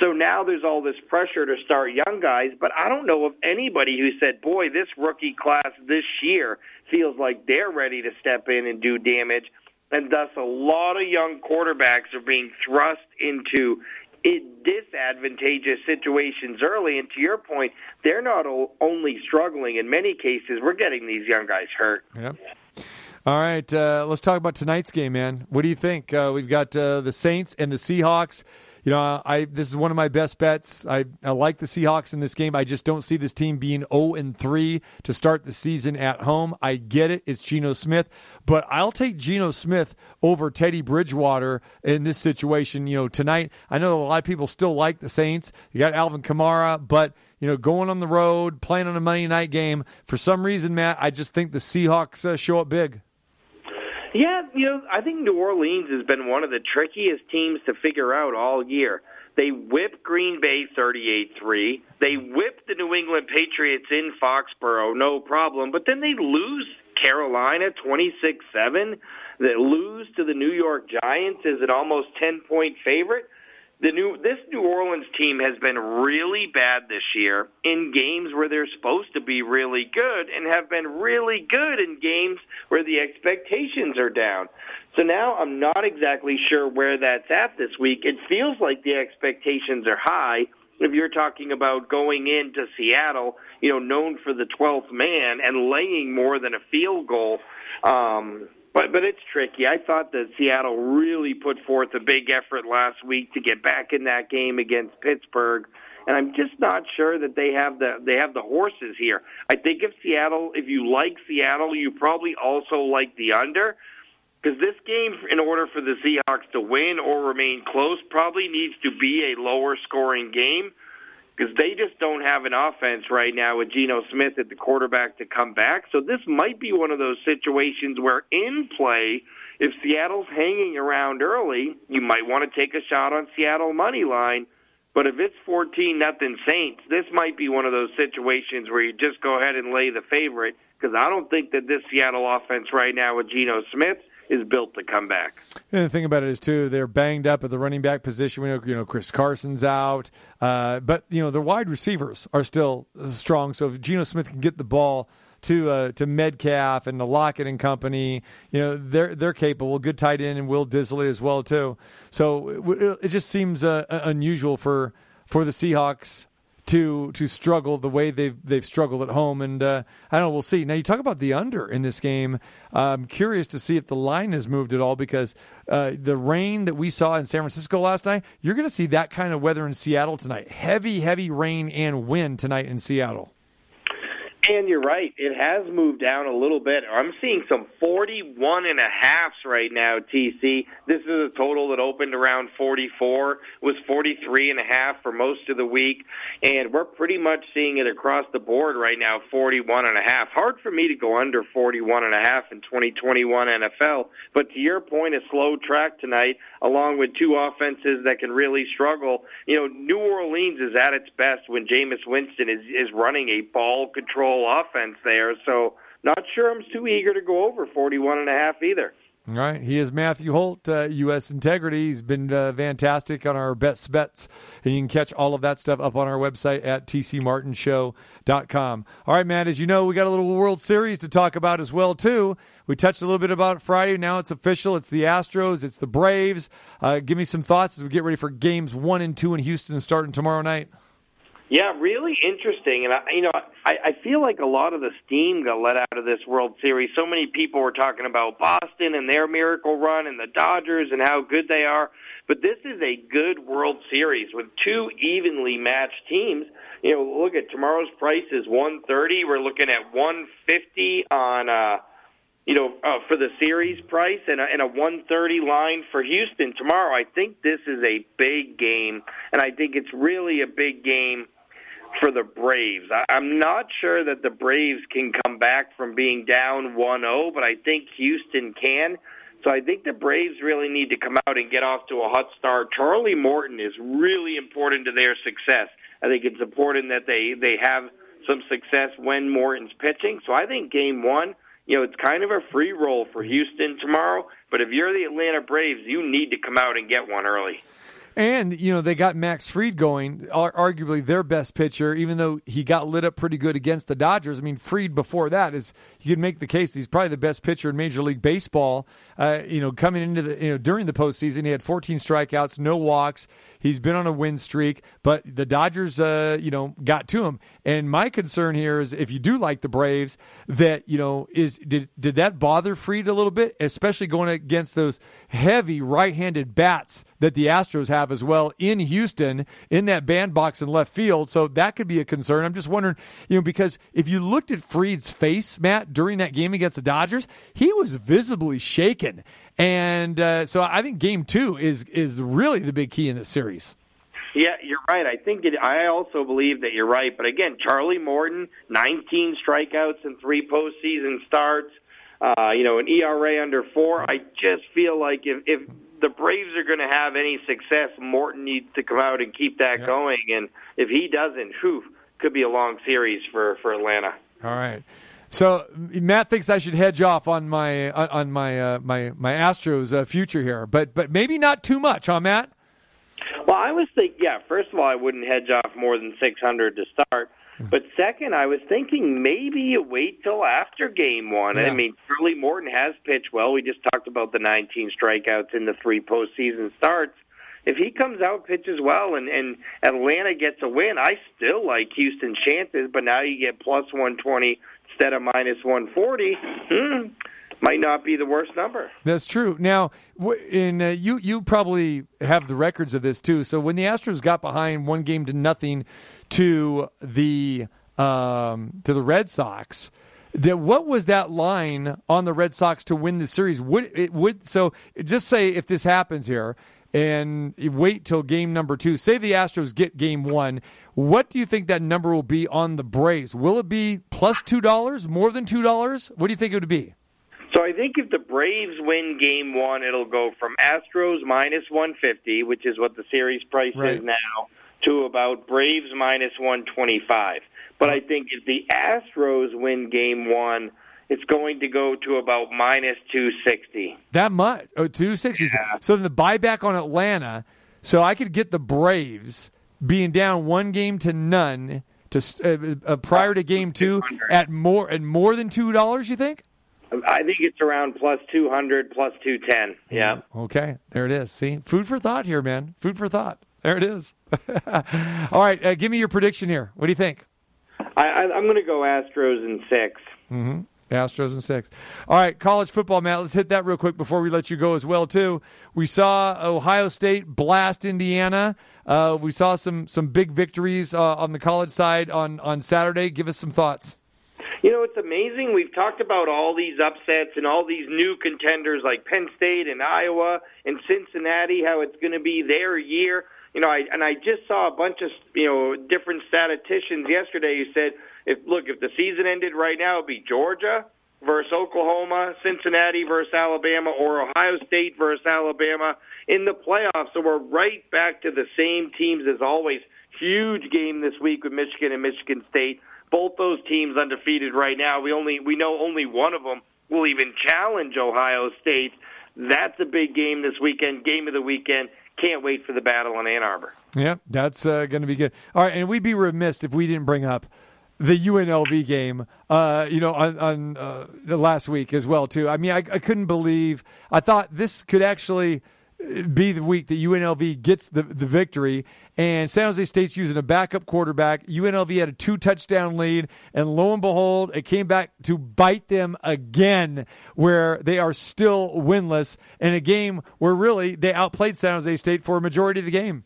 So now there's all this pressure to start young guys, but I don't know of anybody who said, boy, this rookie class this year feels like they're ready to step in and do damage, and thus a lot of young quarterbacks are being thrust into disadvantageous situations early, and to your point, they're not only struggling. In many cases, we're getting these young guys hurt. Yep. All right, uh, let's talk about tonight's game, man. What do you think? Uh, we've got uh, the Saints and the Seahawks. you know, I this is one of my best bets. I, I like the Seahawks in this game. I just don't see this team being oh and three to start the season at home. I get it. It's Geno Smith. But I'll take Geno Smith over Teddy Bridgewater in this situation, you know, tonight. I know a lot of people still like the Saints. You got Alvin Kamara, but, you know, going on the road, playing on a Monday night game. For some reason, Matt, I just think the Seahawks uh, show up big. Yeah, you know, I think New Orleans has been one of the trickiest teams to figure out all year. They whip Green Bay thirty-eight three. They whip the New England Patriots in Foxborough, no problem. But then they lose Carolina twenty-six seven. They lose to the New York Giants as an almost ten-point favorite. The new This New Orleans team has been really bad this year in games where they're supposed to be really good, and have been really good in games where the expectations are down. So now I'm not exactly sure where that's at this week. It feels like the expectations are high. If you're talking about going into Seattle, you know, known for the twelfth man and laying more than a field goal, um But but it's tricky. I thought that Seattle really put forth a big effort last week to get back in that game against Pittsburgh, and I'm just not sure that they have the they have the horses here. I think if Seattle, if you like Seattle, you probably also like the under, because this game, in order for the Seahawks to win or remain close, probably needs to be a lower scoring game, because they just don't have an offense right now with Geno Smith at the quarterback to come back. So this might be one of those situations where in play, if Seattle's hanging around early, you might want to take a shot on Seattle money line. But if it's fourteen nothing Saints, this might be one of those situations where you just go ahead and lay the favorite, because I don't think that this Seattle offense right now with Geno Smith is built to come back. And the thing about it is, too, they're banged up at the running back position. We know, you know, Chris Carson's out. Uh, but, you know, the wide receivers are still strong. So if Geno Smith can get the ball to uh, to Metcalf and the Lockett and company, you know, they're they're capable. Good tight end and Will Disley as well, too. So it, it just seems uh, unusual for for the Seahawks to to struggle the way they've they've struggled at home, and uh, I don't know, we'll see. Now, you talk about the under in this game. I'm curious to see if the line has moved at all, because uh, the rain that we saw in San Francisco last night, you're going to see that kind of weather in Seattle tonight. Heavy, heavy rain and wind tonight in Seattle. And you're right. It has moved down a little bit. I'm seeing some forty-one and a halves right now, T C. This is a total that opened around forty-four, was forty-three and a half for most of the week, and we're pretty much seeing it across the board right now, forty-one and a half. Hard for me to go under forty-one and a half in twenty twenty-one N F L, but to your point, a slow track tonight, along with two offenses that can really struggle. You know, New Orleans is at its best when Jameis Winston is, is running a ball control offense there, so not sure I'm too eager to go over forty-one and a half either. All right, he is Matthew Holt, uh, U S Integrity. He's been uh, fantastic on our best bets, and you can catch all of that stuff up on our website at t c martin show dot com. All right, Matt, as you know, we got a little World Series to talk about as well, too. We touched a little bit about it Friday. Now it's official. It's the Astros. It's the Braves. Uh, give me some thoughts as we get ready for games one and two in Houston starting tomorrow night. Yeah, really interesting, and I, you know, I, I feel like a lot of the steam got let out of this World Series. So many people were talking about Boston and their miracle run and the Dodgers and how good they are, but this is a good World Series with two evenly matched teams. You know, look at tomorrow's price is one thirty. We're looking at one fifty on, uh, you know, uh, for the series price, and a, and a one thirty line for Houston tomorrow. I think this is a big game, and I think it's really a big game for the Braves. I'm not sure that the Braves can come back from being down one oh, but I think Houston can. So I think the Braves really need to come out and get off to a hot start. Charlie Morton is really important to their success. I think it's important that they, they have some success when Morton's pitching. So I think game one, you know, it's kind of a free roll for Houston tomorrow, but if you're the Atlanta Braves, you need to come out and get one early. And, you know, they got Max Fried going, arguably their best pitcher, even though he got lit up pretty good against the Dodgers. I mean, Fried before that is, you could make the case he's probably the best pitcher in Major League Baseball. Uh, you know, coming into the, you know, during the postseason, he had fourteen strikeouts, no walks. He's been on a win streak, but the Dodgers, uh, you know, got to him. And my concern here is, if you do like the Braves, that, you know, is did did that bother Fried a little bit, especially going against those heavy right-handed bats that the Astros have have as well in Houston in that bandbox in left field. So that could be a concern. I'm just wondering, you know, because if you looked at Fried's face, Matt, during that game against the Dodgers, he was visibly shaken. And uh, so I think game two is is really the big key in this series. Yeah, you're right. I think it, I also believe that you're right. But again, Charlie Morton, nineteen strikeouts and three postseason starts. Uh, you know, an E R A under four. I just feel like if, if the Braves are going to have any success, Morton needs to come out and keep that yeah. going. And if he doesn't, whew, could be a long series for, for Atlanta. All right. So Matt thinks I should hedge off on my on my uh, my my Astros uh, future here, but but maybe not too much, huh, Matt? Well, I was thinking, yeah, first of all, I wouldn't hedge off more than six hundred to start. But second, I was thinking maybe you wait till after game one. Yeah. I mean, Charlie Morton has pitched well. We just talked about the nineteen strikeouts and the three postseason starts. If he comes out, pitches well, and, and Atlanta gets a win, I still like Houston's chances, but now you get plus one twenty instead of minus one forty. Hmm. Might not be the worst number. That's true. Now, in uh, you you probably have the records of this too. So when the Astros got behind one game to nothing to the um, to the Red Sox, that what was that line on the Red Sox to win the series? Would it would so just say if this happens here and wait till game number two. Say the Astros get game one. What do you think that number will be on the Braves? Will it be plus two dollars? More than two dollars? What do you think it would be? So I think if the Braves win game one, it'll go from Astros minus one fifty, which is what the series price right. is now, to about Braves minus one twenty-five. But I think if the Astros win game one, it's going to go to about minus two sixty. That much? Oh, two sixty. Yeah. So then the buyback on Atlanta, so I could get the Braves being down one game to none to uh, uh, prior to game two at more, at more than two dollars, you think? I think it's around plus two hundred, plus two ten. Yeah. Okay. There it is. See? Food for thought here, man. Food for thought. There it is. All right. Uh, give me your prediction here. What do you think? I, I, I'm going to go Astros in six. Mm-hmm. Astros in six. All right. College football, Matt. Let's hit that real quick before we let you go as well, too. We saw Ohio State blast Indiana. Uh, we saw some, some big victories uh, on the college side on, on Saturday. Give us some thoughts. You know, it's amazing. We've talked about all these upsets and all these new contenders like Penn State and Iowa and Cincinnati, how it's going to be their year. You know, I, and I just saw a bunch of, you know, different statisticians yesterday who said, if look, if the season ended right now, it would be Georgia versus Oklahoma, Cincinnati versus Alabama, or Ohio State versus Alabama in the playoffs. So we're right back to the same teams as always. Huge game this week with Michigan and Michigan State. Both those teams undefeated right now. We only we know only one of them will even challenge Ohio State. That's a big game this weekend, game of the weekend. Can't wait for the battle in Ann Arbor. Yeah, that's uh, going to be good. All right, and we'd be remiss if we didn't bring up the U N L V game, uh, you know, on, on uh, the last week as well, too. I mean, I, I couldn't believe. I thought this could actually be the week that U N L V gets the, the victory, and San Jose State's using a backup quarterback. U N L V had a two-touchdown lead, and lo and behold, it came back to bite them again, where they are still winless in a game where really they outplayed San Jose State for a majority of the game.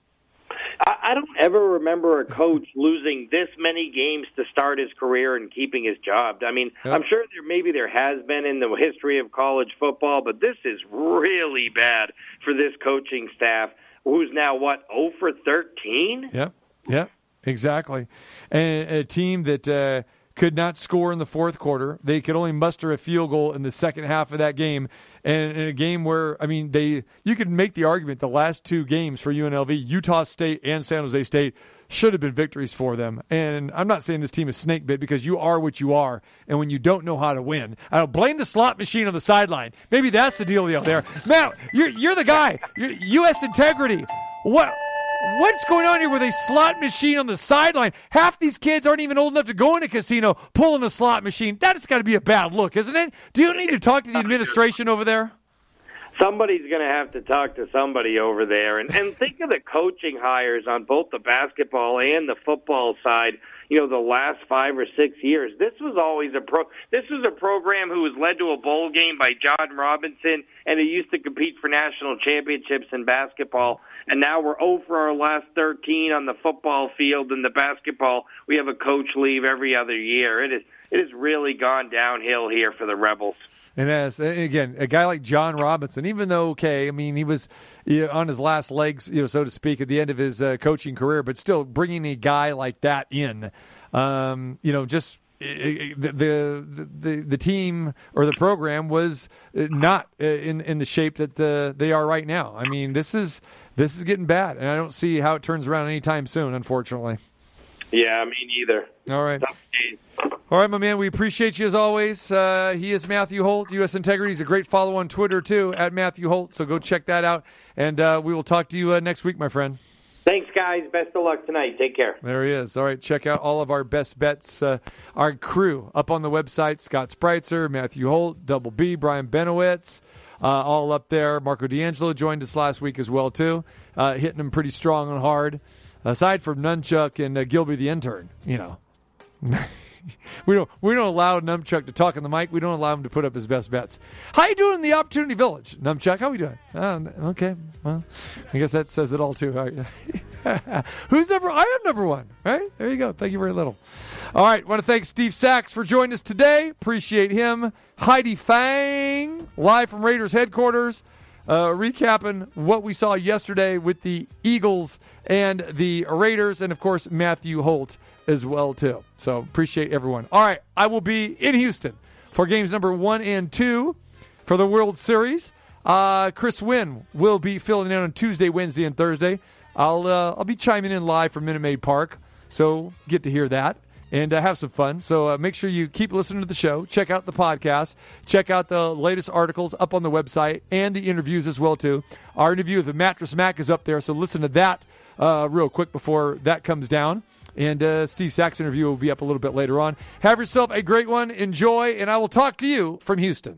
I don't ever remember a coach losing this many games to start his career and keeping his job. I mean, yep. I'm sure there maybe there has been in the history of college football, but this is really bad for this coaching staff, who's now, what, oh for thirteen? Yep, yep, exactly. And a team that uh, could not score in the fourth quarter. They could only muster a field goal in the second half of that game. And in a game where, I mean, they you could make the argument the last two games for U N L V, Utah State and San Jose State, should have been victories for them. And I'm not saying this team is snake bit, because you are what you are. And when you don't know how to win, I don't blame the slot machine on the sideline. Maybe that's the dealio there. Matt, you're, you're the guy. You're U S Integrity. What? What's going on here with a slot machine on the sideline? Half these kids aren't even old enough to go in a casino pulling a slot machine. That's got to be a bad look, isn't it? Do you need to talk to the administration over there? Somebody's going to have to talk to somebody over there. And, and think of the coaching hires on both the basketball and the football side. You know, the last five or six years, this was always a pro. This was a program who was led to a bowl game by John Robinson, and it used to compete for national championships in basketball. and now we're oh for our last thirteen on the football field and the basketball. We have a coach leave every other year. It is it has really gone downhill here for the Rebels. And as again, a guy like John Robinson, even though, okay, I mean, he was you know, on his last legs, you know, so to speak, at the end of his uh, coaching career, but still bringing a guy like that in, um, you know, just it, it, the, the the team or the program was not in in the shape that the, they are right now. I mean, this is this is getting bad, and I don't see how it turns around anytime soon, unfortunately. Yeah, me neither. All right. All right, my man, we appreciate you as always. Uh, he is Matthew Holt, U S Integrity. He's a great follow on Twitter, too, at Matthew Holt. So go check that out, and uh, we will talk to you uh, next week, my friend. Thanks, guys. Best of luck tonight. Take care. There he is. All right, check out all of our best bets. Uh, our crew up on the website, Scott Spritzer, Matthew Holt, Double B, Brian Benowitz. Uh, all up there. Marco D'Angelo joined us last week as well, too, uh, hitting them pretty strong and hard. Aside from Numchuck and uh, Gilby the intern, you know. we don't we don't allow Numchuck to talk on the mic. We don't allow him to put up his best bets. How you doing in the Opportunity Village, Numchuck? How we doing? Uh, okay, well, I guess that says it all, too. Who's number I am number one, right? There you go. Thank you very little. All right, want to thank Steve Sachs for joining us today. Appreciate him. Heidi Fang, live from Raiders headquarters. Uh, recapping what we saw yesterday with the Eagles and the Raiders, and, of course, Matthew Holt as well, too. So appreciate everyone. All right, I will be in Houston for games number one and two for the World Series. Uh, Chris Wynn will be filling in on Tuesday, Wednesday, and Thursday. I'll uh, I'll be chiming in live from Minute Maid Park, so get to hear that. And uh, have some fun. So uh, make sure you keep listening to the show. Check out the podcast. Check out the latest articles up on the website and the interviews as well, too. Our interview with the Mattress Mac is up there, so listen to that uh, real quick before that comes down. And uh, Steve Sachs' interview will be up a little bit later on. Have yourself a great one. Enjoy, and I will talk to you from Houston.